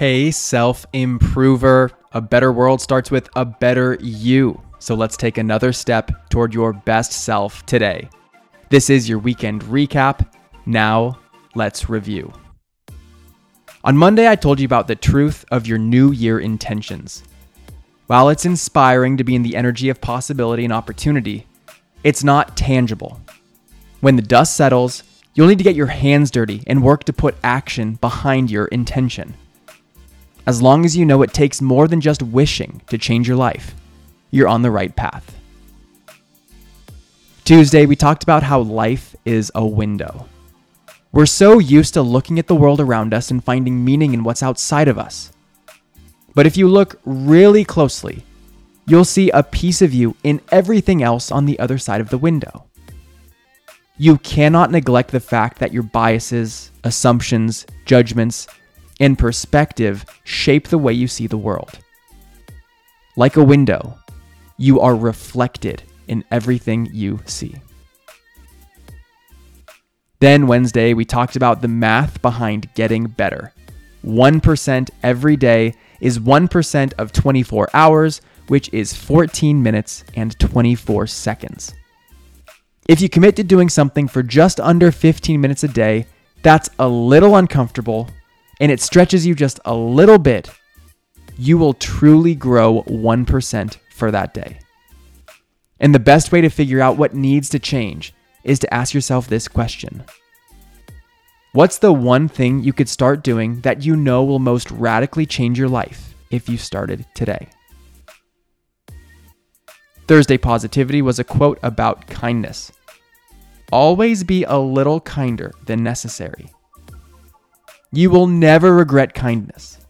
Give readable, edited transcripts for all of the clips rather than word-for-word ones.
Hey, self-improver. A better world starts with a better you. So let's take another step toward your best self today. This is your weekend recap. Now, let's review. On Monday, I told you about the truth of your new year intentions. While it's inspiring to be in the energy of possibility and opportunity, it's not tangible. When the dust settles, you'll need to get your hands dirty and work to put action behind your intention. As long as you know it takes more than just wishing to change your life, you're on the right path. Tuesday, we talked about how life is a window. We're so used to looking at the world around us and finding meaning in what's outside of us. But if you look really closely, you'll see a piece of you in everything else on the other side of the window. You cannot neglect the fact that your biases, assumptions, judgments, and perspective shape the way you see the world. Like a window, you are reflected in everything you see. Then Wednesday, we talked about the math behind getting better. 1% every day is 1% of 24 hours, which is 14 minutes and 24 seconds. If you commit to doing something for just under 15 minutes a day, that's a little uncomfortable, and it stretches you just a little bit, you will truly grow 1% for that day. And the best way to figure out what needs to change is to ask yourself this question. What's the one thing you could start doing that you know will most radically change your life if you started today? Thursday Positivity was a quote about kindness. Always be a little kinder than necessary. You will never regret kindness.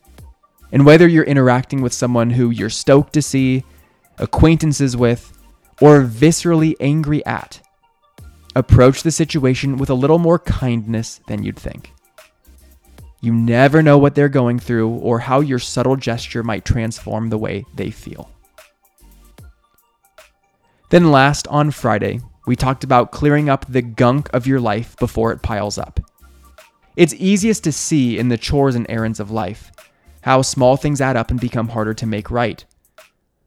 And whether you're interacting with someone who you're stoked to see, acquaintances with, or viscerally angry at, approach the situation with a little more kindness than you'd think. You never know what they're going through or how your subtle gesture might transform the way they feel. Then last, on Friday, we talked about clearing up the gunk of your life before it piles up. It's easiest to see in the chores and errands of life, how small things add up and become harder to make right.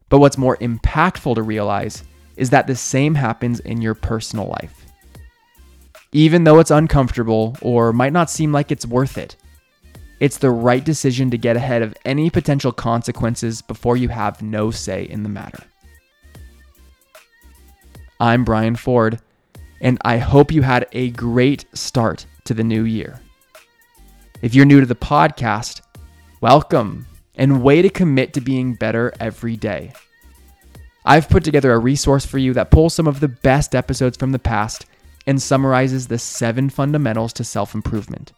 But what's more impactful to realize is that the same happens in your personal life. Even though it's uncomfortable or might not seem like it's worth it, it's the right decision to get ahead of any potential consequences before you have no say in the matter. I'm Brian Ford, and I hope you had a great start to the new year. If you're new to the podcast, welcome, and way to commit to being better every day. I've put together a resource for you that pulls some of the best episodes from the past and summarizes the 7 fundamentals to self-improvement.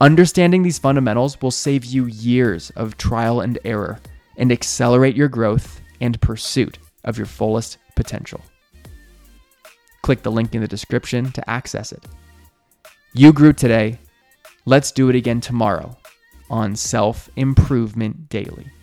Understanding these fundamentals will save you years of trial and error and accelerate your growth and pursuit of your fullest potential. Click the link in the description to access it. You grew today. Let's do it again tomorrow on Self-Improvement Daily.